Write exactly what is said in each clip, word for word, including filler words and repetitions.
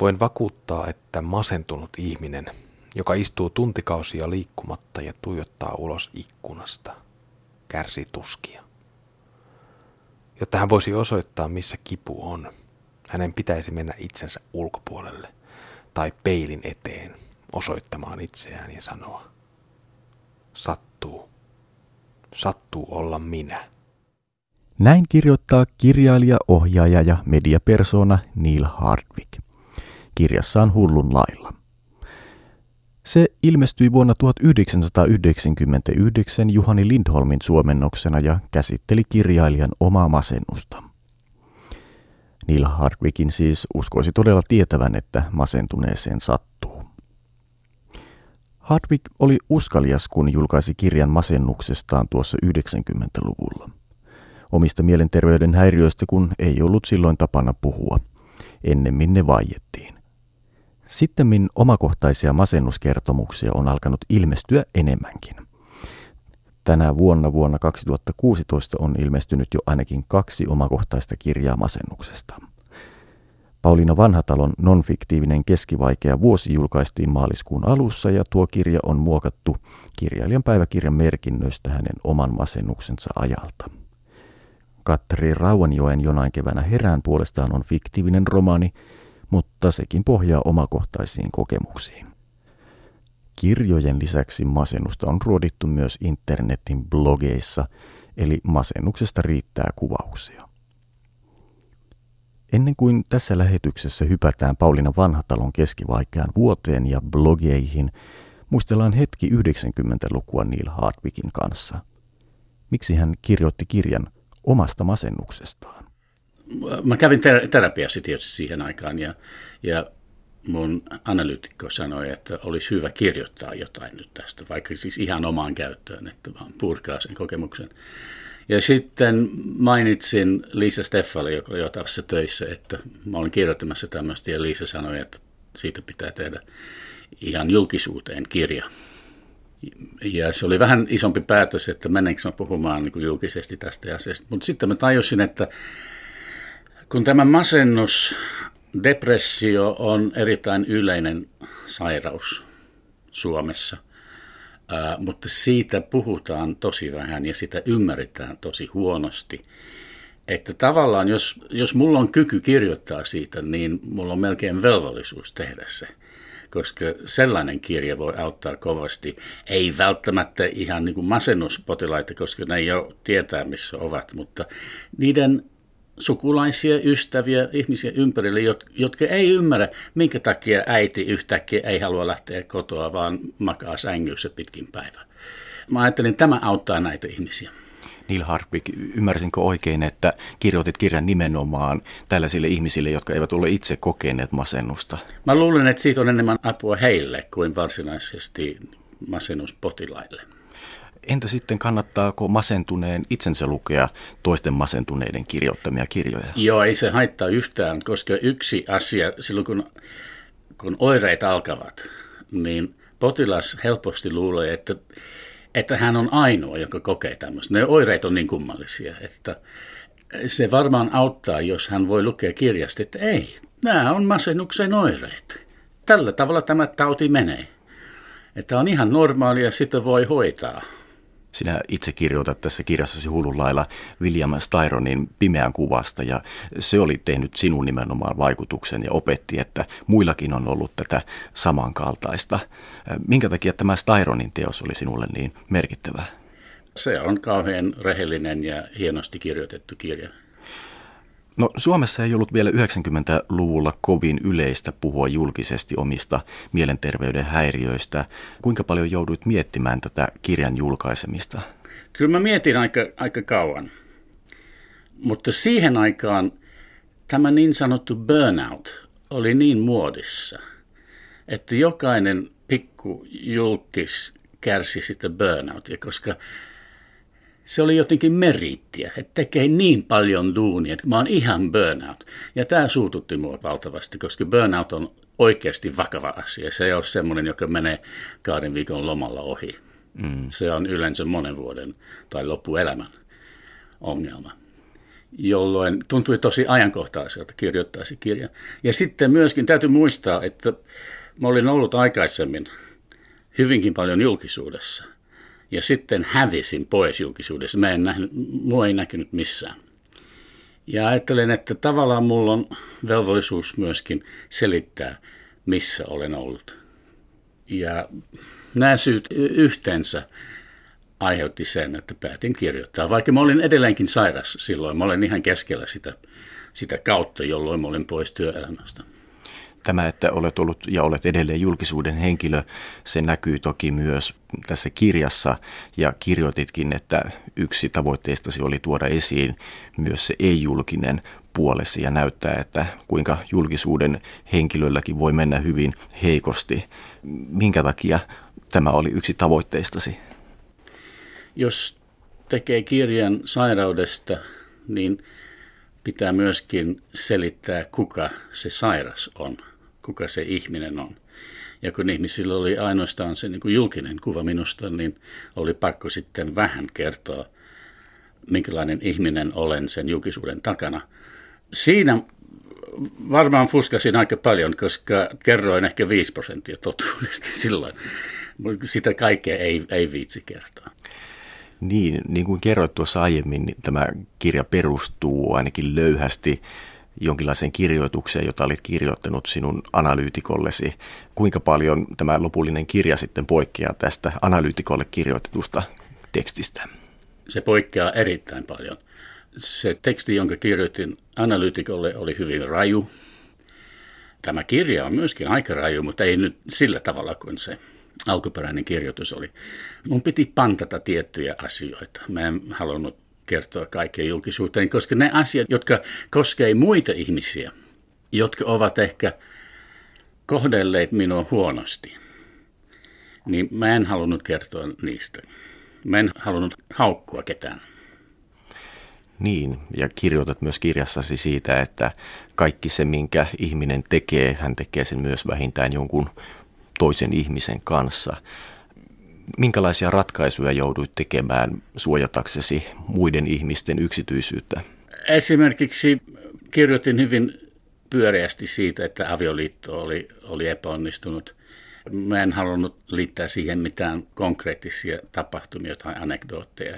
Voin vakuuttaa, että masentunut ihminen, joka istuu tuntikausia liikkumatta ja tuijottaa ulos ikkunasta, kärsii tuskia. Jotta hän voisi osoittaa, missä kipu on, hänen pitäisi mennä itsensä ulkopuolelle tai peilin eteen osoittamaan itseään ja sanoa: sattuu. Sattuu olla minä. Näin kirjoittaa kirjailija, ohjaaja ja mediapersona Neil Hardwick kirjassaan Hullun lailla. Se ilmestyi vuonna tuhatyhdeksänsataayhdeksänkymmentäyhdeksän Juhani Lindholmin suomennoksena ja käsitteli kirjailijan omaa masennusta. Neil Hardwickin siis uskoisi todella tietävän, että masentuneeseen sattuu. Hardwick oli uskalias, kun julkaisi kirjan masennuksestaan tuossa yhdeksänkymmentäluvulla. Omista mielenterveyden häiriöistä kun ei ollut silloin tapana puhua. Ennemmin ne vaiettiin. Sittemmin omakohtaisia masennuskertomuksia on alkanut ilmestyä enemmänkin. Tänä vuonna vuonna kaksituhattakuusitoista on ilmestynyt jo ainakin kaksi omakohtaista kirjaa masennuksesta. Pauliina Vanhatalon nonfiktiivinen keskivaikea vuosi julkaistiin maaliskuun alussa ja tuo kirja on muokattu kirjailijan päiväkirjan merkinnöistä hänen oman masennuksensa ajalta. Katri Raunioen jonain keväänä herään puolestaan on fiktiivinen romaani, mutta sekin pohjaa omakohtaisiin kokemuksiin. Kirjojen lisäksi masennusta on ruodittu myös internetin blogeissa, eli masennuksesta riittää kuvauksia. Ennen kuin tässä lähetyksessä hypätään Pauliina Vanhatalon keskivaikeaan vuoteen ja blogeihin, muistellaan hetki yhdeksänkymmentälukua Neil Hardwickin kanssa. Miksi hän kirjoitti kirjan omasta masennuksestaan? Mä kävin ter- terapiassa tietysti siihen aikaan ja, ja mun analyytikko sanoi, että olisi hyvä kirjoittaa jotain nyt tästä, vaikka siis ihan omaan käyttöön, että vaan purkaa sen kokemuksen. Ja sitten mainitsin Liisa Steffali, joka oli jotakin töissä, että mä olin kirjoittamassa tämmöistä ja Liisa sanoi, että siitä pitää tehdä ihan julkisuuteen kirja. Ja se oli vähän isompi päätös, että menenkö mä puhumaan niin kuin julkisesti tästä asiasta. Mutta sitten mä tajusin, että kun tämä masennus, depressio on erittäin yleinen sairaus Suomessa, ää, mutta siitä puhutaan tosi vähän ja sitä ymmärretään tosi huonosti. Että tavallaan, jos, jos mulla on kyky kirjoittaa siitä, niin mulla on melkein velvollisuus tehdä se. Koska sellainen kirja voi auttaa kovasti, ei välttämättä ihan niin kuin masennuspotilaita, koska ne ei ole tietää missä ovat, mutta niiden sukulaisia, ystäviä, ihmisiä ympärille, jotka ei ymmärrä, minkä takia äiti yhtäkkiä ei halua lähteä kotoa, vaan makaa sängyssä pitkin päivää. Mä ajattelin, että tämä auttaa näitä ihmisiä. Neil Hardwick, ymmärsinkö oikein, että kirjoitit kirjan nimenomaan tällaisille ihmisille, jotka eivät ole itse kokeneet masennusta? Mä luulen, että siitä on enemmän apua heille kuin varsinaisesti masennuspotilaille. Entä sitten kannattaako masentuneen itsensä lukea toisten masentuneiden kirjoittamia kirjoja? Joo, ei se haittaa yhtään, koska yksi asia, silloin kun, kun oireet alkavat, niin potilas helposti luulee, että että hän on ainoa, joka kokee tämmöistä. Ne oireet on niin kummallisia, että se varmaan auttaa, jos hän voi lukea kirjasta, että ei, nämä on masennuksen oireet. Tällä tavalla tämä tauti menee. Että on ihan normaalia, sitä voi hoitaa. Sinä itse kirjoitat tässä kirjassasi Hullun lailla William Styronin Pimeän kuvasta, ja se oli tehnyt sinun nimenomaan vaikutuksen ja opetti, että muillakin on ollut tätä samankaltaista. Minkä takia tämä Styronin teos oli sinulle niin merkittävää? Se on kauhean rehellinen ja hienosti kirjoitettu kirja. No, Suomessa ei ollut vielä yhdeksänkymmentäluvulla kovin yleistä puhua julkisesti omista mielenterveyden häiriöistä. Kuinka paljon jouduit miettimään tätä kirjan julkaisemista? Kyllä mä mietin aika, aika kauan, mutta siihen aikaan tämä niin sanottu burnout oli niin muodissa, että jokainen pikkujulkis kärsi sitä burnoutia, koska se oli jotenkin meriittiä, että tekee niin paljon duunia, että mä oon ihan burnout. Ja tämä suututti mua valtavasti, koska burnout on oikeasti vakava asia. Se ei ole semmoinen, joka menee kahden viikon lomalla ohi. Mm. Se on yleensä monen vuoden tai loppuelämän ongelma. jolloin tuntui tosi ajankohtaiselta kirjoittaisi kirjan. Ja sitten myöskin täytyy muistaa, että mä olin ollut aikaisemmin hyvinkin paljon julkisuudessa ja sitten hävisin pois julkisuudessa. Mä en nähnyt, mua ei näkynyt missään. Ja ajattelen, että tavallaan mulla on velvollisuus myöskin selittää, missä olen ollut. Ja nämä syyt yhteensä aiheutti sen, että päätin kirjoittaa. Vaikka mä olin edelleenkin sairas silloin, mä olin ihan keskellä sitä, sitä kautta, jolloin mä olin pois työelämästä. Tämä, että olet ollut ja olet edelleen julkisuuden henkilö, se näkyy toki myös tässä kirjassa ja kirjoititkin, että yksi tavoitteistasi oli tuoda esiin myös se ei-julkinen puolesi ja näyttää, että kuinka julkisuuden henkilölläkin voi mennä hyvin heikosti. Minkä takia tämä oli yksi tavoitteistasi? Jos tekee kirjan sairaudesta, niin pitää myöskin selittää, kuka se sairas on, kuka se ihminen on. Ja kun ihmisillä oli ainoastaan se niin kuin julkinen kuva minusta, niin oli pakko sitten vähän kertoa, minkälainen ihminen olen sen julkisuuden takana. Siinä varmaan fuskasin aika paljon, koska kerroin ehkä viisi prosenttia totuudesta silloin. Sitä kaikkea ei, ei viitsi kertoa. Niin, niin kuin kerroit tuossa aiemmin, niin tämä kirja perustuu ainakin löyhästi jonkinlaiseen kirjoitukseen, jota olit kirjoittanut sinun analyytikollesi. Kuinka paljon tämä lopullinen kirja sitten poikkeaa tästä analyytikolle kirjoitetusta tekstistä? Se poikkeaa erittäin paljon. Se teksti, jonka kirjoitin analyytikolle, oli hyvin raju. Tämä kirja on myöskin aika raju, mutta ei nyt sillä tavalla kuin se alkuperäinen kirjoitus oli. Mun piti pantata tiettyjä asioita. Mä en halunnut kertoa kaikkea julkisuuteen, koska ne asiat, jotka koskee muita ihmisiä, jotka ovat ehkä kohdelleet minua huonosti, niin mä en halunnut kertoa niistä. Mä en halunnut haukkua ketään. Niin, ja kirjoitat myös kirjassasi siitä, että kaikki se, minkä ihminen tekee, hän tekee sen myös vähintään jonkun toisen ihmisen kanssa. Minkälaisia ratkaisuja jouduit tekemään suojataksesi muiden ihmisten yksityisyyttä? Esimerkiksi kirjoitin hyvin pyöreästi siitä, että avioliitto oli, oli epäonnistunut. Mä en halunnut liittää siihen mitään konkreettisia tapahtumia tai anekdootteja.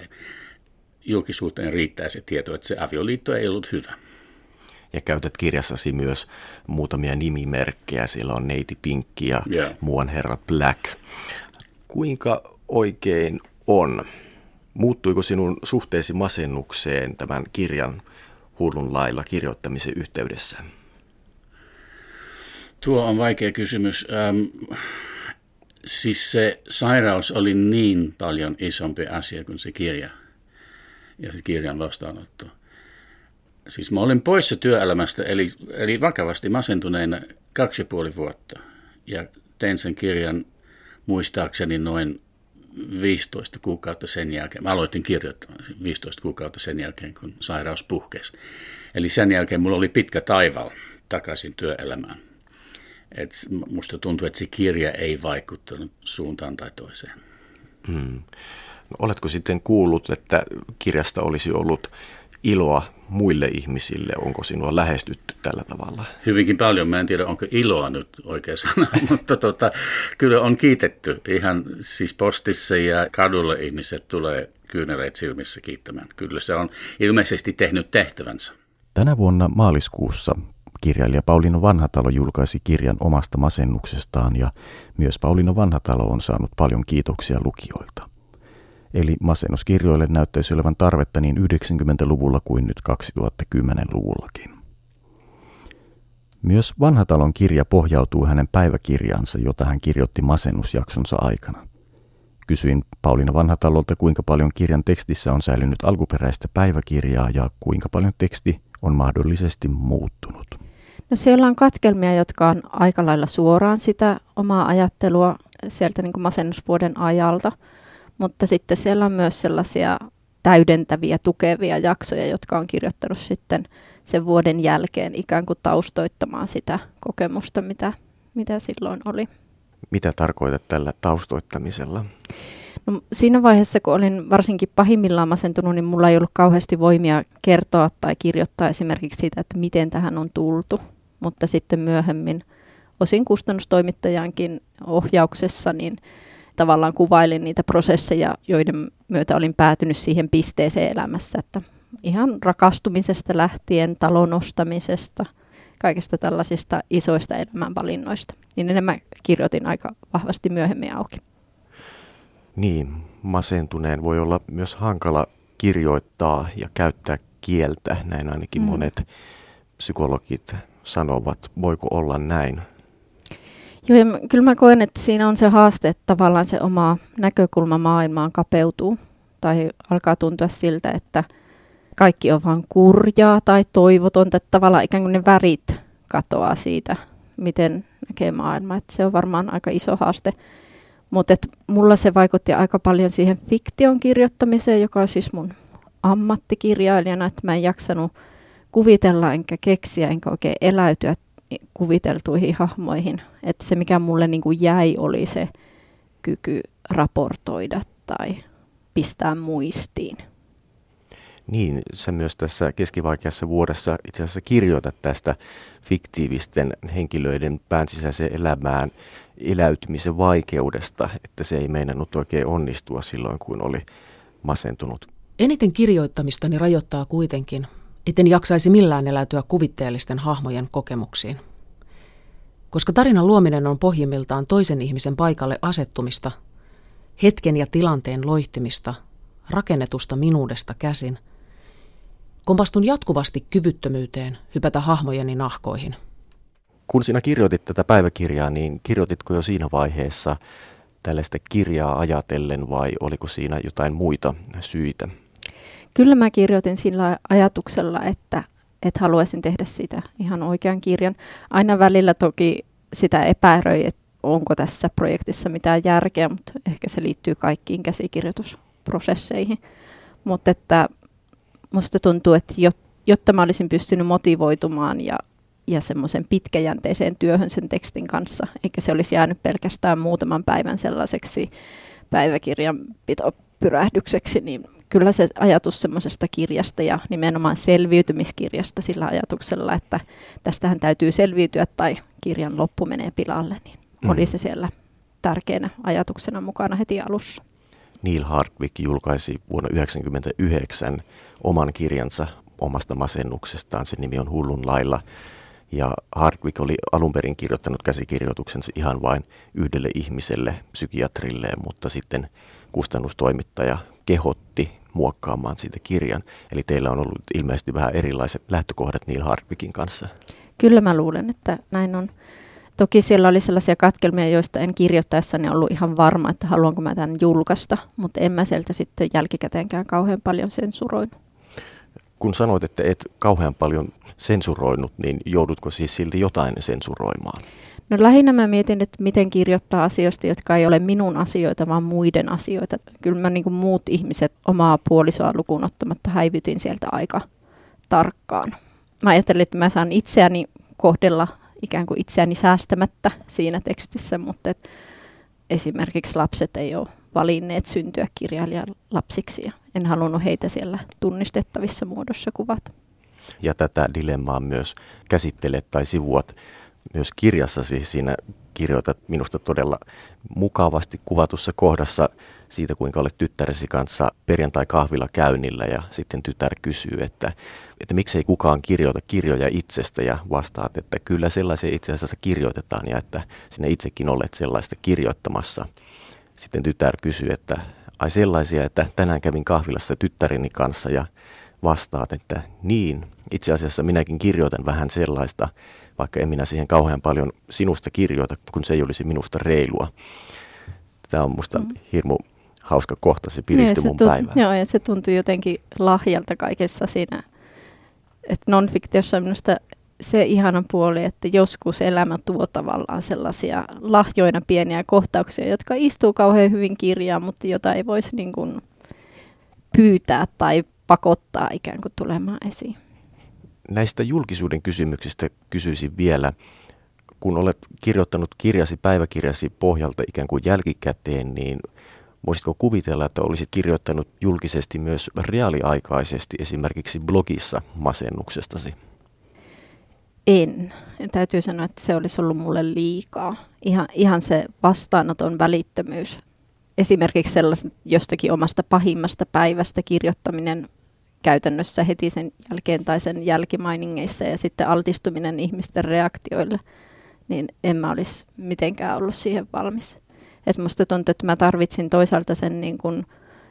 Julkisuuteen riittää se tieto, että se avioliitto ei ollut hyvä. Ja käytät kirjassasi myös muutamia nimimerkkejä. Siellä on Neiti Pinkki ja yeah. Muuan herra Black. Kuinka oikein on? Muuttuiko sinun suhteesi masennukseen tämän kirjan hullun lailla kirjoittamisen yhteydessä? Tuo on vaikea kysymys. Ähm, siis se sairaus oli niin paljon isompi asia kuin se kirja ja se kirjan vastaanotto. Siis mä olin poissa työelämästä, eli, eli vakavasti masentuneena kaksi ja puoli vuotta. Ja tein sen kirjan muistaakseni noin viisitoista kuukautta sen jälkeen. Mä aloitin kirjoittamaan viisitoista kuukautta sen jälkeen, kun sairaus puhkesi. Eli sen jälkeen mulla oli pitkä taival takaisin työelämään. Et musta tuntuu, että se kirja ei vaikuttanut suuntaan tai toiseen. Hmm. No, oletko sitten kuullut, että kirjasta olisi ollut iloa muille ihmisille? Onko sinua lähestytty tällä tavalla? Hyvinkin paljon. Mä en tiedä, onko iloa nyt oikea sana, mutta tota, kyllä on kiitetty. Ihan siis postissa ja kadulla ihmiset tulee kyyneleet silmissä kiittämään. Kyllä se on ilmeisesti tehnyt tehtävänsä. Tänä vuonna maaliskuussa kirjailija Pauliina Vanhatalo julkaisi kirjan omasta masennuksestaan ja myös Pauliina Vanhatalo on saanut paljon kiitoksia lukijoilta. Eli masennuskirjoille näyttäisi olevan tarvetta niin yhdeksänkymmentäluvulla kuin nyt kaksituhattakymmenen-luvullakin. Myös Vanhatalon kirja pohjautuu hänen päiväkirjaansa, jota hän kirjoitti masennusjaksonsa aikana. Kysyin Pauliina Vanhatalolta, kuinka paljon kirjan tekstissä on säilynyt alkuperäistä päiväkirjaa ja kuinka paljon teksti on mahdollisesti muuttunut. No siellä on katkelmia, jotka on aika lailla suoraan sitä omaa ajattelua sieltä niin kuin masennusvuoden ajalta. Mutta sitten siellä on myös sellaisia täydentäviä, tukevia jaksoja, jotka on kirjoittanut sitten sen vuoden jälkeen ikään kuin taustoittamaan sitä kokemusta, mitä, mitä silloin oli. Mitä tarkoitat tällä taustoittamisella? No, siinä vaiheessa, kun olin varsinkin pahimmillaan masentunut, niin mulla ei ollut kauheasti voimia kertoa tai kirjoittaa esimerkiksi siitä, että miten tähän on tultu. Mutta sitten myöhemmin osin kustannustoimittajankin ohjauksessa niin tavallaan kuvailin niitä prosesseja, joiden myötä olin päätynyt siihen pisteeseen elämässä. Että ihan rakastumisesta lähtien, talon ostamisesta, kaikista tällaisista isoista elämänvalinnoista. Niin enemmän kirjoitin aika vahvasti myöhemmin auki. Niin, masentuneen voi olla myös hankala kirjoittaa ja käyttää kieltä, näin ainakin mm. monet psykologit sanovat. Voiko olla näin? Joo, ja kyllä mä koen, että siinä on se haaste, että tavallaan se oma näkökulma maailmaan kapeutuu tai alkaa tuntua siltä, että kaikki on vaan kurjaa tai toivotonta, että tavallaan ikään kuin ne värit katoaa siitä, miten näkee maailmaa. Että se on varmaan aika iso haaste. Mutta mulla se vaikutti aika paljon siihen fiktion kirjoittamiseen, joka on siis mun ammattikirjailijana, että mä en jaksanut kuvitella enkä keksiä enkä oikein eläytyä kuviteltuihin hahmoihin. Että se mikä mulle niinku jäi oli se kyky raportoida tai pistää muistiin. Niin, sä myös tässä keskivaikeassa vuodessa itse asiassa kirjoitat tästä fiktiivisten henkilöiden pään sisäiseen elämään eläytymisen vaikeudesta, että se ei meinannut oikein onnistua silloin, kun oli masentunut. Eniten kirjoittamistani rajoittaa kuitenkin, etten jaksaisi millään eläytyä kuvitteellisten hahmojen kokemuksiin. Koska tarinan luominen on pohjimmiltaan toisen ihmisen paikalle asettumista, hetken ja tilanteen loihtimista, rakennetusta minuudesta käsin, kompastun jatkuvasti kyvyttömyyteen hypätä hahmojeni nahkoihin. Kun sinä kirjoitit tätä päiväkirjaa, niin kirjoititko jo siinä vaiheessa tällaista kirjaa ajatellen vai oliko siinä jotain muita syitä? Kyllä mä kirjoitin sillä ajatuksella, että, että haluaisin tehdä sitä ihan oikean kirjan. Aina välillä toki sitä epäröi, että onko tässä projektissa mitään järkeä, mutta ehkä se liittyy kaikkiin käsikirjoitusprosesseihin. Mutta että musta tuntuu, että jotta mä olisin pystynyt motivoitumaan ja ja semmoisen pitkäjänteiseen työhön sen tekstin kanssa, eikä se olisi jäänyt pelkästään muutaman päivän sellaiseksi päiväkirjanpitopyrähdykseksi, niin kyllä se ajatus semmoisesta kirjasta ja nimenomaan selviytymiskirjasta sillä ajatuksella, että tästähän täytyy selviytyä tai kirjan loppu menee pilalle, niin mm. oli se siellä tärkeänä ajatuksena mukana heti alussa. Neil Hardwick julkaisi vuonna yhdeksänkymmentäyhdeksän oman kirjansa omasta masennuksestaan, sen nimi on Hullun lailla. Ja Hardwick oli alun perin kirjoittanut käsikirjoituksensa ihan vain yhdelle ihmiselle, psykiatrilleen, mutta sitten kustannustoimittaja kehotti muokkaamaan siitä kirjan. Eli teillä on ollut ilmeisesti vähän erilaiset lähtökohdat Neil Hardwickin kanssa. Kyllä mä luulen, että näin on. Toki siellä oli sellaisia katkelmia, joista en kirjoittaessani ollut ihan varma, että haluanko mä tämän julkaista, mutta en mä sieltä sitten jälkikäteenkään kauhean paljon sensuroinut. Kun sanoit, että et kauhean paljon sensuroinut, niin joudutko siis silti jotain sensuroimaan? No lähinnä mä mietin, että miten kirjoittaa asioista, jotka ei ole minun asioita, vaan muiden asioita. Kyllä mä niin kuin muut ihmiset omaa puolisoa lukuun ottamatta häivytin sieltä aika tarkkaan. Mä ajattelin, että mä saan itseäni kohdella ikään kuin itseäni säästämättä siinä tekstissä, mutta esimerkiksi lapset ei ole valinneet syntyä kirjailijan lapsiksi ja en halunnut heitä siellä tunnistettavissa muodossa kuvata. Ja tätä dilemmaa myös käsittelet tai sivuat myös kirjassasi. Siinä kirjoitat minusta todella mukavasti kuvatussa kohdassa siitä, kuinka olet tyttäresi kanssa perjantai-kahvilla käynnillä ja sitten tytär kysyy, että, että miksei kukaan kirjoita kirjoja itsestä ja vastaat, että kyllä sellaisia itse asiassa kirjoitetaan ja että sinä itsekin olet sellaista kirjoittamassa. Sitten tytär kysyy, että ai sellaisia, että tänään kävin kahvilassa tyttäreni kanssa ja vastaat, että niin, itse asiassa minäkin kirjoitan vähän sellaista, vaikka en minä siihen kauhean paljon sinusta kirjoita, kun se ei olisi minusta reilua. Tämä on musta mm. hirmu hauska kohta, se piristyi mun päivään. Joo, ja se tuntuu jotenkin lahjalta kaikessa siinä, että non-fiktiossa on minusta se ihana puoli, että joskus elämä tuo tavallaan sellaisia lahjoina pieniä kohtauksia, jotka istuu kauhean hyvin kirjaan, mutta jota ei voisi niin kuin pyytää tai pakottaa ikään kuin tulemaan esiin. Näistä julkisuuden kysymyksistä kysyisin vielä, kun olet kirjoittanut kirjasi päiväkirjasi pohjalta ikään kuin jälkikäteen, niin Voisitko kuvitella, että olisit kirjoittanut julkisesti myös reaaliaikaisesti esimerkiksi blogissa masennuksestasi? En. Täytyy sanoa, että se olisi ollut mulle liikaa. Ihan, ihan se vastaanoton välittömyys. Esimerkiksi sellaisen jostakin omasta pahimmasta päivästä kirjoittaminen käytännössä heti sen jälkeen tai sen jälkimainingeissa ja sitten altistuminen ihmisten reaktioille, niin en mä olisi mitenkään ollut siihen valmis. Et musta tuntuu, että mä tarvitsin toisaalta sen niin kun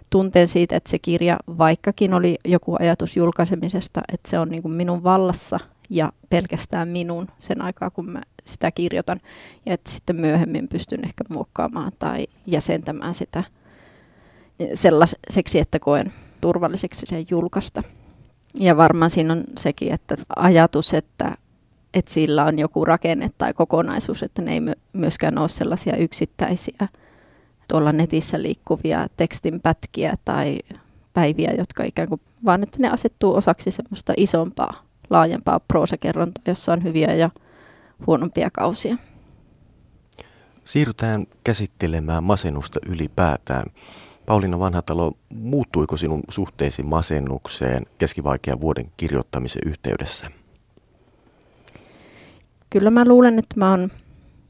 tunteen siitä, että se kirja, vaikkakin oli joku ajatus julkaisemisesta, että se on niin kun minun vallassa ja pelkästään minun sen aikaa, kun mä sitä kirjoitan. Ja että sitten myöhemmin pystyn ehkä muokkaamaan tai jäsentämään sitä sellaiseksi, että koen turvalliseksi sen julkaista. Ja varmaan siinä on sekin, että ajatus, että, että sillä on joku rakenne tai kokonaisuus, että ne ei myöskään ole sellaisia yksittäisiä tuolla netissä liikkuvia tekstinpätkiä tai päiviä, jotka ikään kuin, vaan että ne asettuu osaksi semmoista isompaa, laajempaa proosakerrontaa, jossa on hyviä ja huonompia kausia. Siirrytään käsittelemään masennusta ylipäätään. Pauliina Vanhatalo, muuttuiko sinun suhteesi masennukseen keskivaikean vuoden kirjoittamisen yhteydessä? Kyllä mä luulen, että mä oon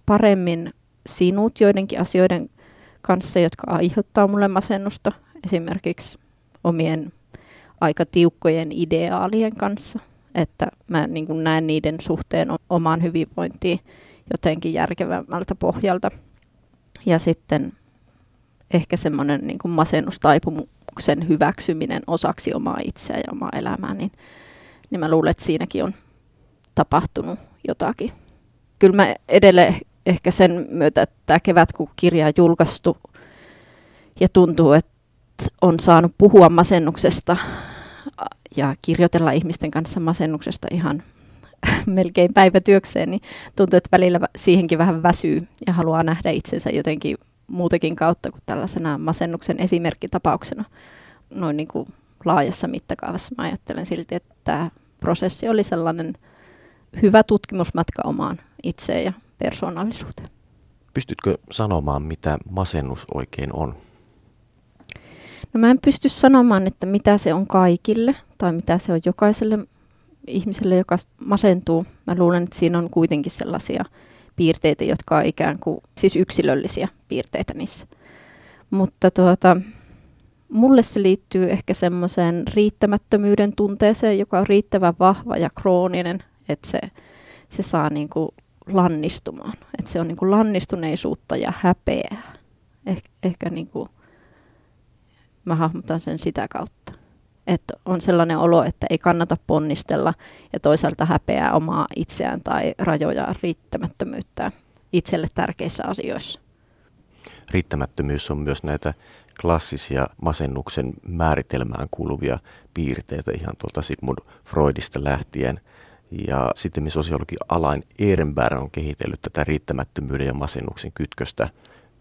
paremmin sinut joidenkin asioiden kanssa, jotka aiheuttaa mulle masennusta. Esimerkiksi omien aika tiukkojen ideaalien kanssa. Että mä niin kuin näen niiden suhteen omaan hyvinvointiin jotenkin järkevämmältä pohjalta. Ja sitten ehkä semmoinen niin kuin masennustaipumuksen hyväksyminen osaksi omaa itseä ja omaa elämää, niin, niin mä luulen, että siinäkin on tapahtunut jotakin. Kyllä mä edelleen ehkä sen myötä, että tämä kevät, kun kirja on julkaistu ja tuntuu, että on saanut puhua masennuksesta ja kirjoitella ihmisten kanssa masennuksesta ihan melkein päivätyökseen, niin tuntuu, että välillä siihenkin vähän väsyy ja haluaa nähdä itsensä jotenkin muutakin kautta kuin tällaisena masennuksen esimerkkitapauksena. Noin niin kuin laajassa mittakaavassa mä ajattelen silti, että tämä prosessi oli sellainen hyvä tutkimusmatka omaan itseen ja persoonallisuuteen. Pystytkö sanomaan, mitä masennus oikein on? No mä en pysty sanomaan, että mitä se on kaikille tai mitä se on jokaiselle ihmiselle, joka masentuu. Mä luulen, että siinä on kuitenkin sellaisia piirteitä, jotka on ikään kuin, siis yksilöllisiä piirteitä niissä. Mutta tuota, mulle se liittyy ehkä semmoiseen riittämättömyyden tunteeseen, joka on riittävän vahva ja krooninen, että se, se saa niin kuin lannistumaan. Että se on niin kuin lannistuneisuutta ja häpeää. Eh, ehkä niin kuin mä hahmotan sen sitä kautta. Että on sellainen olo, että ei kannata ponnistella ja toisaalta häpeää omaa itseään tai rajojaan, riittämättömyyttä itselle tärkeissä asioissa. Riittämättömyys on myös näitä klassisia masennuksen määritelmään kuuluvia piirteitä ihan tuolta Sigmund Freudista lähtien. Ja sitten sosiologi Alain Ehrenberg on kehitellyt tätä riittämättömyyden ja masennuksen kytköstä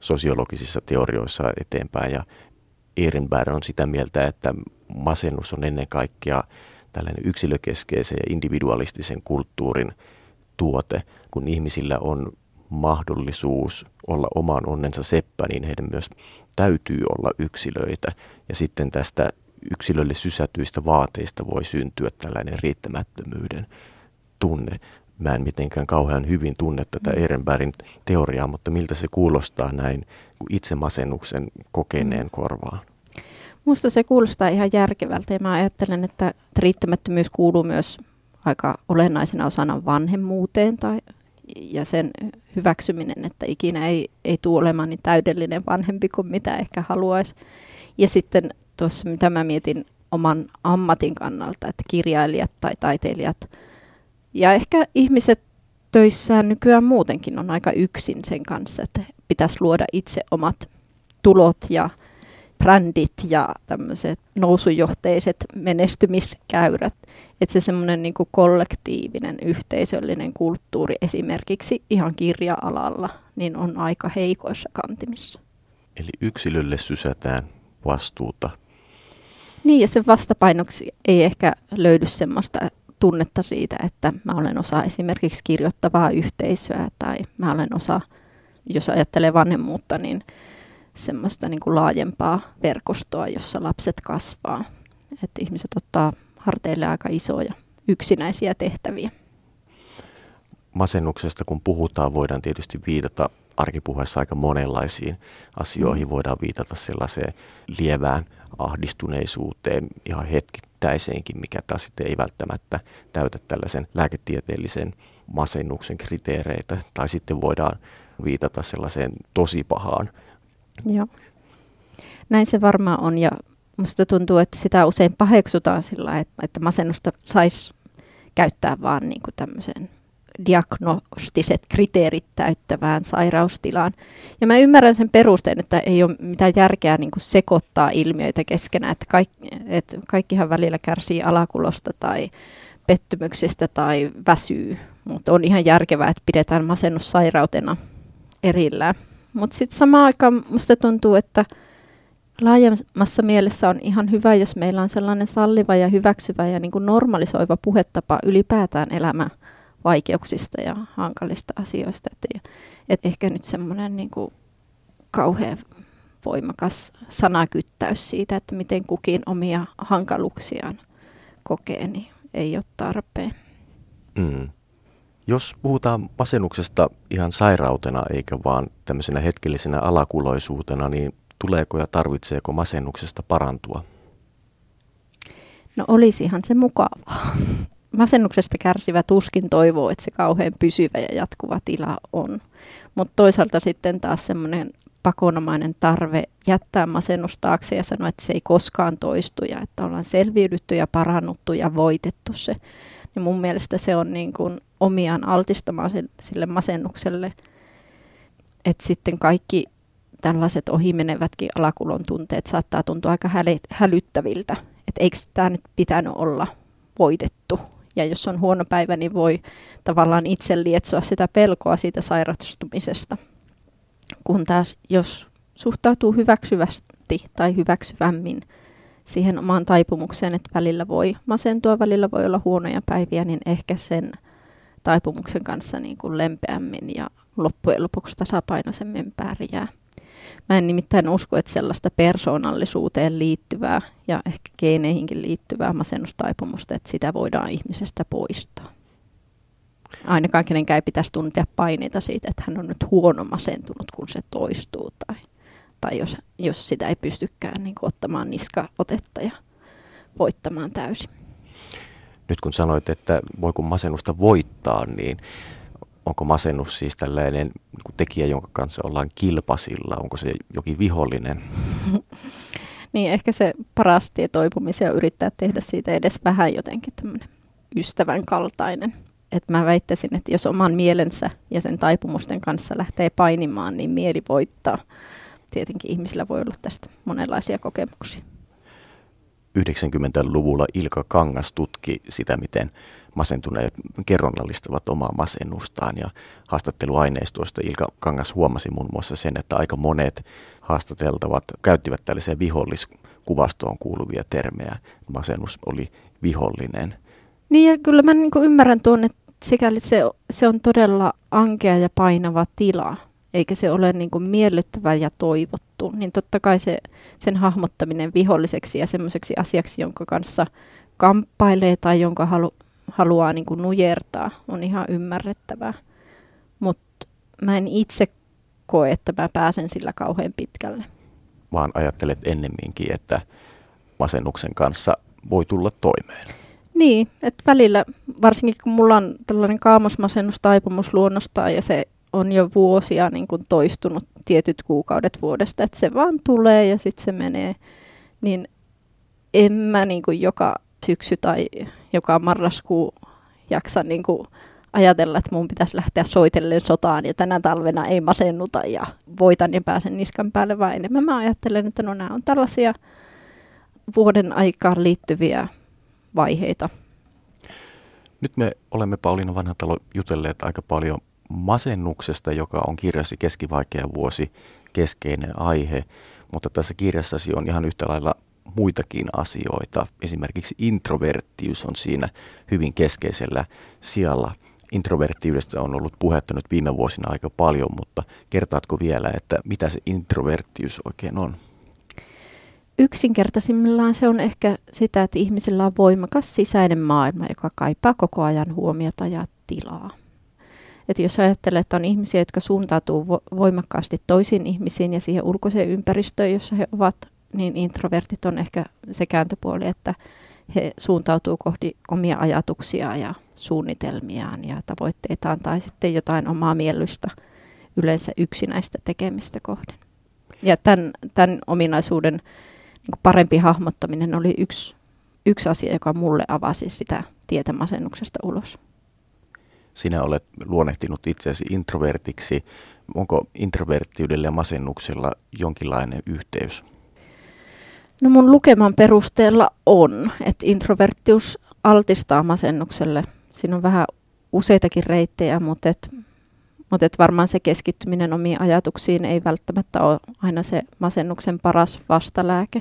sosiologisissa teorioissa eteenpäin. Ja Ehrenberg on sitä mieltä, että masennus on ennen kaikkea tällainen yksilökeskeisen ja individualistisen kulttuurin tuote. Kun ihmisillä on mahdollisuus olla oman onnensa seppä, niin heidän myös täytyy olla yksilöitä. Ja sitten tästä yksilölle sysätyistä vaateista voi syntyä tällainen riittämättömyyden tunne. Mä en mitenkään kauhean hyvin tunne tätä Ehrenbergin teoriaa, mutta miltä se kuulostaa näin itse masennuksen kokeneen korvaan? Musta se kuulostaa ihan järkevältä ja mä ajattelen, että riittämättömyys kuuluu myös aika olennaisena osana vanhemmuuteen tai, ja sen hyväksyminen, että ikinä ei, ei tule olemaan niin täydellinen vanhempi kuin mitä ehkä haluaisi. Ja sitten tuossa mitä mä mietin oman ammatin kannalta, että kirjailijat tai taiteilijat ja ehkä ihmiset töissään nykyään muutenkin on aika yksin sen kanssa, että pitäisi luoda itse omat tulot ja brändit ja tämmöiset nousujohteiset menestymiskäyrät. Että se semmoinen niin kuin kollektiivinen, yhteisöllinen kulttuuri esimerkiksi ihan kirja-alalla niin on aika heikoissa kantimissa. Eli yksilölle sysätään vastuuta. Niin ja sen vastapainoksi ei ehkä löydy semmoista tunnetta siitä, että mä olen osa esimerkiksi kirjoittavaa yhteisöä tai mä olen osa, jos ajattelee vanhemmuutta, niin semmoista niin kuin laajempaa verkostoa, jossa lapset kasvaa. Että ihmiset ottaa harteille aika isoja yksinäisiä tehtäviä. Masennuksesta kun puhutaan, voidaan tietysti viitata arkipuheessa aika monenlaisiin asioihin. Voidaan viitata sellaiseen lievään ahdistuneisuuteen, ihan hetkittäiseenkin, mikä taas sitten ei välttämättä täytä tällaisen lääketieteellisen masennuksen kriteereitä. Tai sitten voidaan viitata sellaiseen tosi pahaan. Joo. Näin se varmaan on, ja musta tuntuu, että sitä usein paheksutaan sillä, että masennusta saisi käyttää vaan niin kuin tämmöiseen diagnostiset kriteerit täyttävään sairaustilaan. Ja mä ymmärrän sen perusteen, että ei ole mitään järkeä niin kuin sekoittaa ilmiöitä keskenään, että, kaik, että kaikkihan välillä kärsii alakulosta tai pettymyksistä tai väsyy, mutta on ihan järkevää, että pidetään masennus sairautena erillään. Mutta sitten samaan aikaan musta tuntuu, että laajemmassa mielessä on ihan hyvä, jos meillä on sellainen salliva ja hyväksyvä ja niin kuin normalisoiva puhetapa ylipäätään elämän vaikeuksista ja hankalista asioista. Et, et ehkä nyt semmoinen niin kuin kauhean voimakas sanakyttäys siitä, että miten kukin omia hankaluuksiaan kokee, niin ei ole tarpeen. Mm. Jos puhutaan masennuksesta ihan sairautena eikä vaan tämmöisenä hetkellisenä alakuloisuutena, niin tuleeko ja tarvitseeko masennuksesta parantua? No olisihan se mukavaa. Masennuksesta kärsivä tuskin toivoo, että se kauhean pysyvä ja jatkuva tila on. Mutta toisaalta sitten taas semmoinen pakonomainen tarve jättää masennus taakse ja sanoa, että se ei koskaan toistu ja että ollaan selviydytty ja parannuttu ja voitettu se. Niin mun mielestä se on niin kuin omiaan altistamaan sille masennukselle, että sitten kaikki tällaiset ohimenevätkin alakulon tunteet saattaa tuntua aika hälyttäviltä, että eikö tämä nyt pitänyt olla voitettu. Ja jos on huono päivä, niin voi tavallaan itse lietsoa sitä pelkoa siitä sairastumisesta. Kun taas jos suhtautuu hyväksyvästi tai hyväksyvämmin siihen omaan taipumukseen, että välillä voi masentua, välillä voi olla huonoja päiviä, niin ehkä sen taipumuksen kanssa niin kuin lempeämmin ja loppujen lopuksi tasapainoisemmin pärjää. Mä en nimittäin usko, että sellaista persoonallisuuteen liittyvää ja ehkä geeneihinkin liittyvää masennustaipumusta, että sitä voidaan ihmisestä poistaa. Ainakaan kenenkään ei pitäisi tuntea paineita siitä, että hän on nyt huono masentunut, kun se toistuu. Tai, tai jos, jos sitä ei pystykään niin kuin ottamaan niskaotetta ja voittamaan täysin. Nyt kun sanoit, että voiko masennusta voittaa, niin onko masennus siis tällainen niin kuin tekijä, jonka kanssa ollaan kilpasilla? Onko se jokin vihollinen? Niin, ehkä se paras tie toipumiseen on yrittää tehdä siitä edes vähän jotenkin tämmöinen ystävän kaltainen. Et mä väittäisin, että jos oman mielensä ja sen taipumusten kanssa lähtee painimaan, niin mieli voittaa. Tietenkin ihmisillä voi olla tästä monenlaisia kokemuksia. yhdeksänkymmentäluvulla Ilkka Kangas tutki sitä, miten masentuneet kerronnallistavat omaa masennustaan, ja haastatteluaineistoista Ilkka Kangas huomasi muun muassa sen, että aika monet haastateltavat käyttivät tällaiseen viholliskuvastoon kuuluvia termejä. Masennus oli vihollinen. Niin, ja kyllä mä niin kuin ymmärrän tuon, että sikäli se, se on todella ankea ja painava tila, eikä se ole niin kuin miellyttävä ja toivottu, niin totta kai se, sen hahmottaminen viholliseksi ja semmoiseksi asiaksi, jonka kanssa kamppailee tai jonka halu, haluaa niin kuin nujertaa, on ihan ymmärrettävää. Mutta mä en itse koe, että mä pääsen sillä kauhean pitkälle. Vaan ajattelet ennemminkin, että masennuksen kanssa voi tulla toimeen. Niin, että välillä, varsinkin kun mulla on tällainen kaamosmasennustaipumus luonnostaan ja se on jo vuosia niin kuin toistunut tietyt kuukaudet vuodesta, että se vaan tulee ja sitten se menee, niin en mä niin kuin joka syksy tai joka marraskuu jaksa niin kuin ajatella, että mun pitäisi lähteä soitellen sotaan ja tänä talvena ei masennuta ja voitan ja pääsen niskan päälle, vaan enemmän mä ajattelen, että no nämä on tällaisia vuoden aikaan liittyviä vaiheita. Nyt me olemme Pauliina Vanhatalo jutelleet aika paljon masennuksesta, joka on kirjasi Keskivaikea vuosi keskeinen aihe, mutta tässä kirjassasi on ihan yhtä lailla muitakin asioita. Esimerkiksi introverttius on siinä hyvin keskeisellä sijalla. introverttiyydestä on ollut puhetta nyt viime vuosina aika paljon, mutta kertaatko vielä, että mitä se introverttiys oikein on? Yksinkertaisimmillaan se on ehkä sitä, että ihmisillä on voimakas sisäinen maailma, joka kaipaa koko ajan huomiota ja tilaa. Että jos ajattelee, että on ihmisiä, jotka suuntautuu voimakkaasti toisiin ihmisiin ja siihen ulkoiseen ympäristöön, jossa he ovat, niin introvertit on ehkä se kääntöpuoli, että he suuntautuu kohti omia ajatuksiaan ja suunnitelmiaan ja tavoitteitaan tai sitten jotain omaa miellystä, yleensä yksinäistä tekemistä kohden. Ja tämän, tämän ominaisuuden niin kuin parempi hahmottaminen oli yksi, yksi asia, joka mulle avasi sitä tietä masennuksesta ulos. Sinä olet luonnehtinut itseäsi introvertiksi. Onko introverttiydellä ja masennuksella jonkinlainen yhteys? No mun lukeman perusteella on, että introverttius altistaa masennukselle. Siinä on vähän useitakin reittejä, mutta, et, mutta et varmaan se keskittyminen omiin ajatuksiin ei välttämättä ole aina se masennuksen paras vastalääke.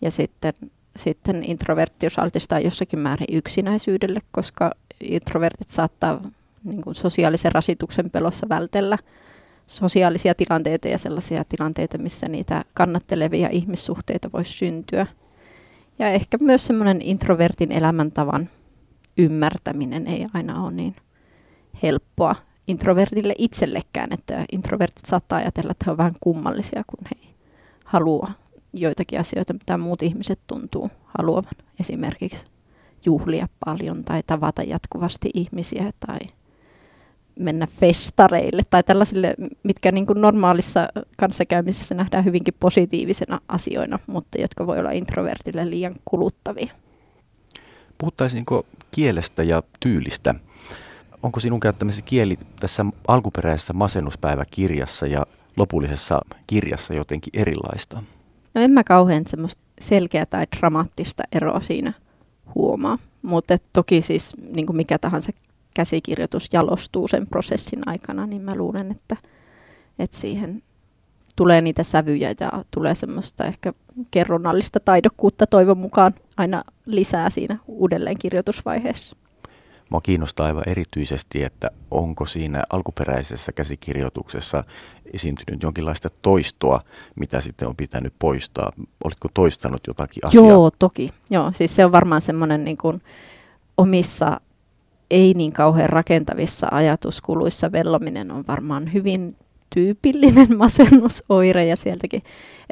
Ja sitten, sitten introverttius altistaa jossakin määrin yksinäisyydelle, koska introvertit saattaa niin kuin sosiaalisen rasituksen pelossa vältellä sosiaalisia tilanteita ja sellaisia tilanteita, missä niitä kannattelevia ihmissuhteita voisi syntyä. Ja ehkä myös semmoinen introvertin elämäntavan ymmärtäminen ei aina ole niin helppoa introvertille itsellekään, että introvertit saattaa ajatella, että he ovat vähän kummallisia, kun he ei halua joitakin asioita, mitä muut ihmiset tuntuu haluavan. Esimerkiksi juhlia paljon tai tavata jatkuvasti ihmisiä tai mennä festareille tai tällaisille, mitkä niin kuin normaalissa kanssakäymisessä nähdään hyvinkin positiivisena asioina, mutta jotka voi olla introvertille liian kuluttavia. Puhuttaisinko kielestä ja tyylistä? Onko sinun käyttämäsi kieli tässä alkuperäisessä masennuspäiväkirjassa ja lopullisessa kirjassa jotenkin erilaista? No en mä kauhean semmoista selkeää tai dramaattista eroa siinä huomaa, mutta toki siis niin kuin mikä tahansa käsikirjoitus jalostuu sen prosessin aikana, niin mä luulen, että, että siihen tulee niitä sävyjä ja tulee semmoista ehkä kerronnallista taidokkuutta toivon mukaan aina lisää siinä uudelleen kirjoitusvaiheessa. Mua kiinnostaa aivan erityisesti, että onko siinä alkuperäisessä käsikirjoituksessa esiintynyt jonkinlaista toistoa, mitä sitten on pitänyt poistaa. Oletko toistanut jotakin asiaa? Joo, toki. Joo, siis se on varmaan semmoinen niin kuin omissa ei niin kauhean rakentavissa ajatuskuluissa vellominen on varmaan hyvin tyypillinen masennusoire ja sieltäkin,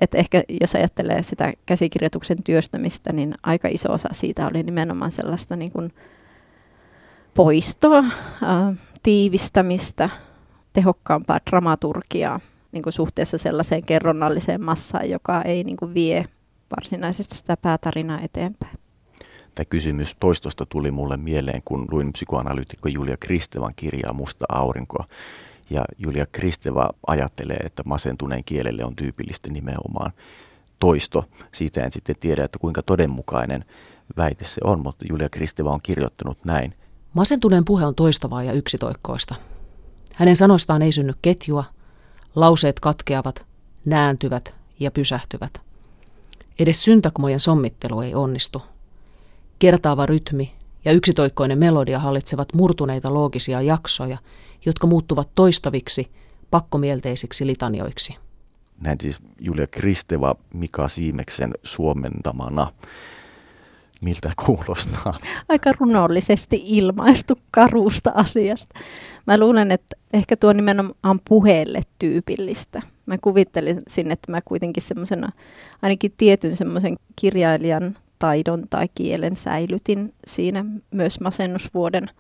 että ehkä jos ajattelee sitä käsikirjoituksen työstämistä, niin aika iso osa siitä oli nimenomaan sellaista niin kuin poistoa, äh, tiivistämistä, tehokkaampaa dramaturgiaa niin kuin suhteessa sellaiseen kerronnalliseen massaan, joka ei niin kuin vie varsinaisesti sitä päätarinaa eteenpäin. Tämä kysymys toistosta tuli mulle mieleen, kun luin psykoanalyytikko Julia Kristevan kirjaa Musta aurinko. Ja Julia Kristeva ajattelee, että masentuneen kielelle on tyypillistä nimenomaan toisto. Siitä en sitten tiedä, että kuinka todenmukainen väite se on, mutta Julia Kristeva on kirjoittanut näin. Masentuneen puhe on toistavaa ja yksitoikkoista. Hänen sanoistaan ei synny ketjua, lauseet katkeavat, nääntyvät ja pysähtyvät. Edes syntagmojen sommittelu ei onnistu. Kertaava rytmi ja yksitoikkoinen melodia hallitsevat murtuneita loogisia jaksoja, jotka muuttuvat toistaviksi, pakkomielteisiksi litanioiksi. Näin siis Julia Kristeva Mika Siimeksen suomentamana. Miltä kuulostaa? Aika runollisesti ilmaistu karusta asiasta. Mä luulen, että ehkä tuo nimenomaan puheelle tyypillistä. Mä kuvittelin sinne, että mä kuitenkin semmoisena, ainakin tietyn semmoisen kirjailijan taidon tai kielen säilytin siinä myös masennusvuoden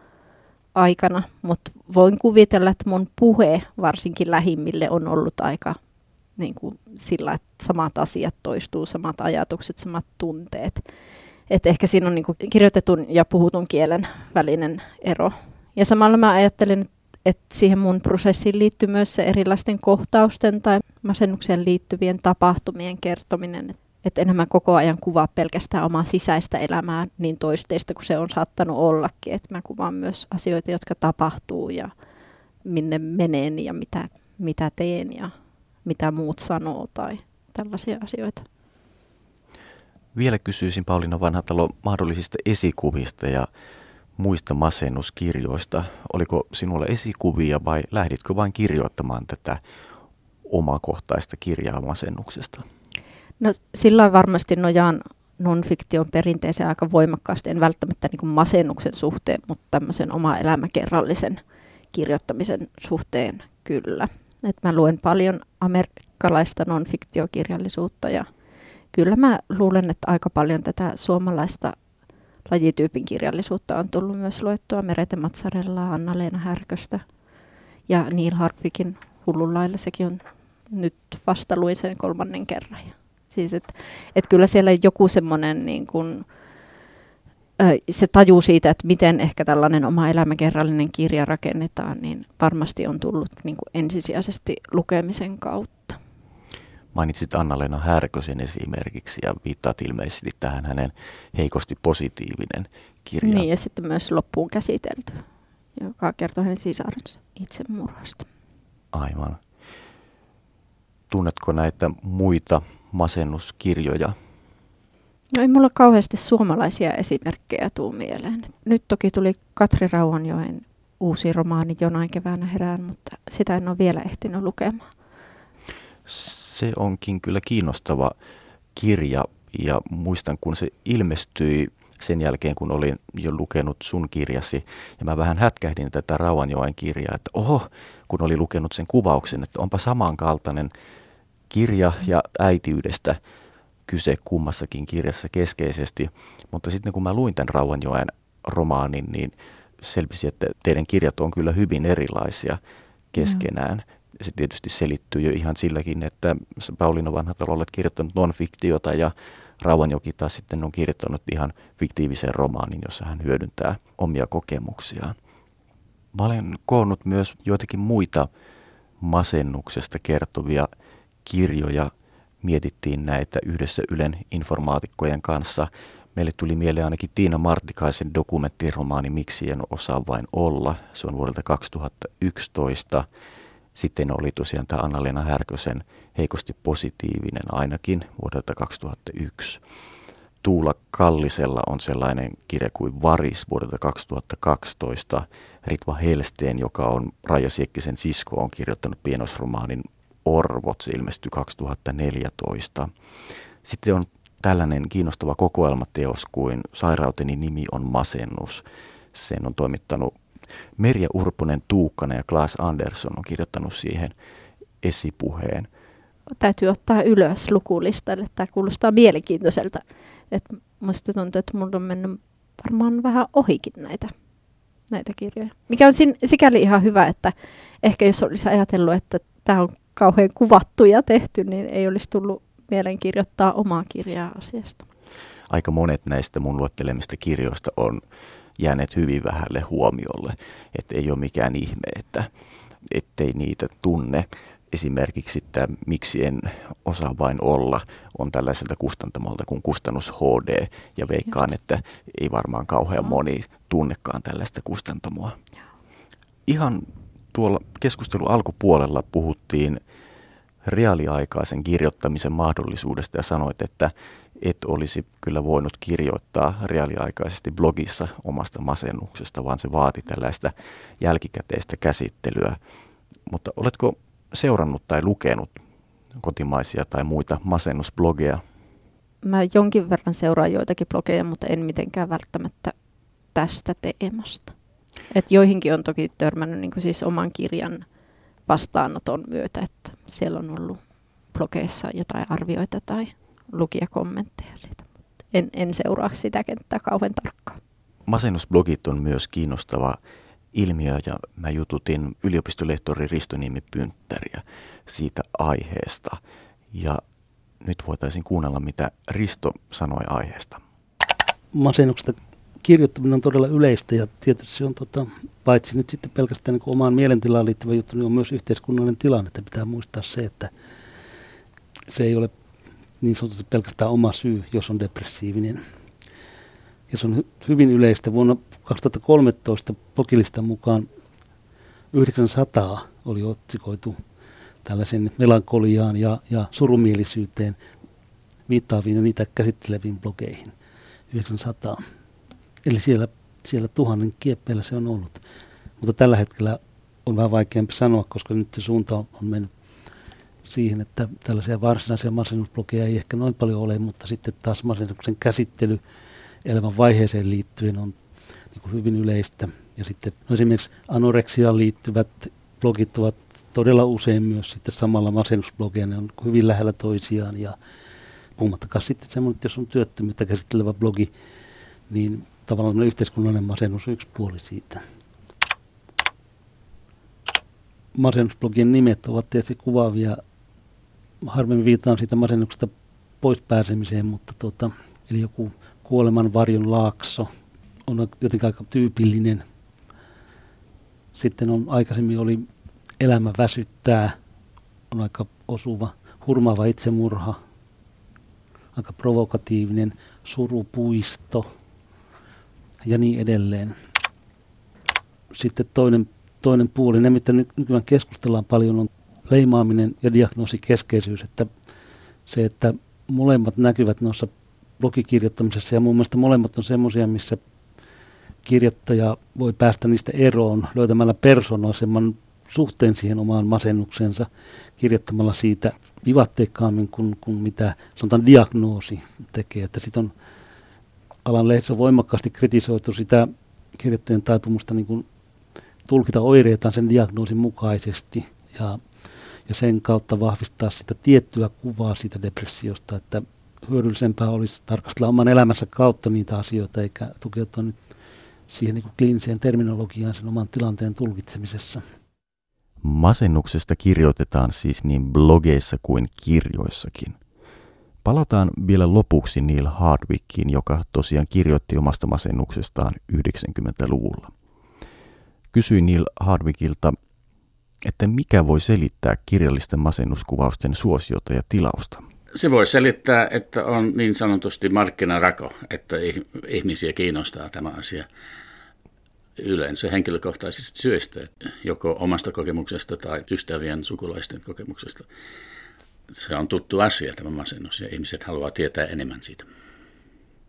aikana, mutta voin kuvitella, että mun puhe varsinkin lähimmille on ollut aika niin kuin sillä, että samat asiat toistuu, samat ajatukset, samat tunteet. Et ehkä siinä on niin kuin kirjoitetun ja puhutun kielen välinen ero. Ja samalla mä ajattelin, että siihen mun prosessiin liittyy myös se erilaisten kohtausten tai masennukseen liittyvien tapahtumien kertominen. Että enhän mä koko ajan kuvaa pelkästään omaa sisäistä elämää niin toisteista kuin se on saattanut ollakin. Että mä kuvaan myös asioita, jotka tapahtuu ja minne menen ja mitä, mitä teen ja mitä muut sanoo tai tällaisia asioita. Vielä kysyisin Pauliina Vanhatalo mahdollisista esikuvista ja muista masennuskirjoista. Oliko sinulla esikuvia vai lähditkö vain kirjoittamaan tätä omakohtaista kirjaa masennuksesta? No silloin varmasti nojaan non-fiktion perinteeseen aika voimakkaasti, en välttämättä niin kuin masennuksen suhteen, mutta tämmöisen oma elämäkerrallisen kirjoittamisen suhteen kyllä. Et mä luen paljon amerikkalaista non-fiktiokirjallisuutta ja kyllä mä luulen, että aika paljon tätä suomalaista lajityypin kirjallisuutta on tullut myös luettua. Merete Mazzarellaa, Anna-Leena Härköstä ja Neil Hardwickin Hullunlailla, sekin on nyt vasta luin sen kolmannen kerran. Siis että et kyllä siellä joku semmoinen niin kuin, se taju siitä, että miten ehkä tällainen oma elämäkerrallinen kirja rakennetaan, niin varmasti on tullut niin kuin ensisijaisesti lukemisen kautta. Mainitsit Anna-Leena Härkösen esimerkiksi ja viittaat ilmeisesti tähän hänen heikosti positiivinen kirja. Niin ja sitten myös loppuun käsitelty, joka kertoo hänen sisarensa itsemurhasta. Aivan. Tunnetko näitä muita masennuskirjoja? No ei mulla kauheasti suomalaisia esimerkkejä tuu mieleen. Nyt toki tuli Katri Raunioen uusi romaani jonain keväänä herään, mutta sitä en ole vielä ehtinyt lukemaan. Se onkin kyllä kiinnostava kirja ja muistan kun se ilmestyi sen jälkeen kun olin jo lukenut sun kirjasi ja mä vähän hätkähdin tätä Raunioen kirjaa, että oho, kun olin lukenut sen kuvauksen, että onpa samankaltainen kirja ja äitiydestä kyse kummassakin kirjassa keskeisesti, mutta sitten kun mä luin tämän Raunioen romaanin, niin selvisi, että teidän kirjat on kyllä hyvin erilaisia keskenään. No. Se tietysti selittyy jo ihan silläkin, että Pauliina Vanhatalo olet kirjoittanut non-fiktiota ja Rauniokin taas sitten on kirjoittanut ihan fiktiivisen romaanin, jossa hän hyödyntää omia kokemuksiaan. Mä olen koonnut myös joitakin muita masennuksesta kertovia kirjoja. Mietittiin näitä yhdessä Ylen informaatikkojen kanssa. Meille tuli mieleen ainakin Tiina Martikaisen dokumenttiromaani Miksi en osaa vain olla. Se on vuodelta kaksituhattayksitoista. Sitten oli tosiaan tämä Anna-Leena Härkösen heikosti positiivinen ainakin vuodelta kaksituhattayksi. Tuula Kallisella on sellainen kirja kuin Varis vuodelta kaksituhattakaksitoista. Ritva Helstein, joka on Raija Siekkisen sisko, on kirjoittanut pienosromaanin Orvot, se ilmestyi kaksituhattaneljätoista. Sitten on tällainen kiinnostava kokoelmateos kuin Sairauteni nimi on masennus. Sen on toimittanut Merja Urponen-Tuukkana ja Klaas Anderson on kirjoittanut siihen esipuheen. Täytyy ottaa ylös lukulistalle. Tämä kuulostaa mielenkiintoiselta. Et musta tuntuu, että mulla on mennyt varmaan vähän ohikin näitä, näitä kirjoja. Mikä on sin- sikäli ihan hyvä, että ehkä jos olisi ajatellut, että tämä on kauhean kuvattu ja tehty, niin ei olisi tullut mieleen kirjoittaa omaa kirjaa asiasta. Aika monet näistä mun luettelemista kirjoista on jääneet hyvin vähälle huomiolle, että ei ole mikään ihme, että ettei niitä tunne. Esimerkiksi tämä Miksi en osaa vain olla on tällaiselta kustantamolta kuin Kustannus H D ja veikkaan, että ei varmaan kauhean moni tunnekaan tällaista kustantamoa. Ihan tuolla keskustelun alkupuolella puhuttiin reaaliaikaisen kirjoittamisen mahdollisuudesta ja sanoit, että et olisi kyllä voinut kirjoittaa reaaliaikaisesti blogissa omasta masennuksesta, vaan se vaati tällaista jälkikäteistä käsittelyä. Mutta oletko seurannut tai lukenut kotimaisia tai muita masennusblogeja? Mä jonkin verran seuraan joitakin blogeja, mutta en mitenkään välttämättä tästä teemasta. Et joihinkin on toki törmännyt niin kuin siis oman kirjan vastaanoton myötä, että siellä on ollut blogeissa jotain arvioita tai lukijakommentteja siitä. En, en seuraa sitä kenttää kauhean tarkkaan. Masennusblogit on myös kiinnostava ilmiö ja mä jututin yliopistolehtori Risto Niemi-Pynttäriä siitä aiheesta. Ja nyt voitaisiin kuunnella, mitä Risto sanoi aiheesta. Masennuksesta kirjoittaminen on todella yleistä ja tietysti se on tota, paitsi nyt sitten pelkästään niin kuin omaan mielentilaan liittyvä juttu, niin on myös yhteiskunnallinen tilanne, että pitää muistaa se, että se ei ole niin sanotusti pelkästään oma syy, jos on depressiivinen. Ja se on hy- hyvin yleistä. Vuonna kaksituhattakolmetoista blogilistan mukaan yhdeksänsataa oli otsikoitu tällaisen melankoliaan ja, ja surumielisyyteen viittaaviin ja niitä käsitteleviin blogeihin. yhdeksänsataa. Eli siellä siellä tuhannen kieppeillä se on ollut. Mutta tällä hetkellä on vähän vaikeampi sanoa, koska nyt se suunta on mennyt siihen, että tällaisia varsinaisia masennusblogeja ei ehkä noin paljon ole, mutta sitten taas masennuksen käsittely elämän vaiheeseen liittyen on niin kuin hyvin yleistä. Ja sitten no esimerkiksi anoreksiaan liittyvät blogit ovat todella usein myös sitten samalla masennusblogeja, ne on hyvin lähellä toisiaan. Ja puhumattakaan sitten semmoinen, että jos on työttömyyttä käsittelevä blogi, niin tavallaan yhteiskunnallinen masennus on yksi puoli siitä. Masennusblogien nimet ovat tietysti kuvaavia. Harvemmin viitaan siitä masennuksesta pois pääsemiseen, mutta tuota, eli joku kuoleman varjon laakso on jotenkin aika tyypillinen. Sitten on, aikaisemmin oli elämä väsyttää, on aika osuva, hurmaava itsemurha, aika provokatiivinen, surupuisto ja niin edelleen. Sitten toinen Toinen puoli, ne mitä nykyään keskustellaan paljon, on leimaaminen ja diagnoosikeskeisyys. Että se, että molemmat näkyvät noissa blogikirjoittamisessa, ja mun mielestä molemmat on semmoisia, missä kirjoittaja voi päästä niistä eroon löytämällä persoonallisemman suhteen siihen omaan masennuksensa, kirjoittamalla siitä vivahteikkaammin kuin, kuin mitä sanotaan diagnoosi tekee. Että sit on alan lehdessä on voimakkaasti kritisoitu sitä kirjoittajien taipumusta niin kuin tulkita oireitaan sen diagnoosin mukaisesti ja, ja sen kautta vahvistaa sitä tiettyä kuvaa siitä depressiosta, että hyödyllisempää olisi tarkastella oman elämänsä kautta niitä asioita, eikä tukeutua nyt siihen niin kuin kliiniseen terminologiaan sen oman tilanteen tulkitsemisessa. Masennuksesta kirjoitetaan siis niin blogeissa kuin kirjoissakin. Palataan vielä lopuksi Neil Hardwickiin, joka tosiaan kirjoitti omasta masennuksestaan yhdeksänkymmentäluvulla. Kysyi Neil Hardwickilta, että mikä voi selittää kirjallisten masennuskuvausten suosiota ja tilausta? Se voi selittää, että on niin sanotusti markkinarako, että ihmisiä kiinnostaa tämä asia yleensä henkilökohtaisista syistä, joko omasta kokemuksesta tai ystävien, sukulaisten kokemuksesta. Se on tuttu asia tämä masennus ja ihmiset haluaa tietää enemmän siitä.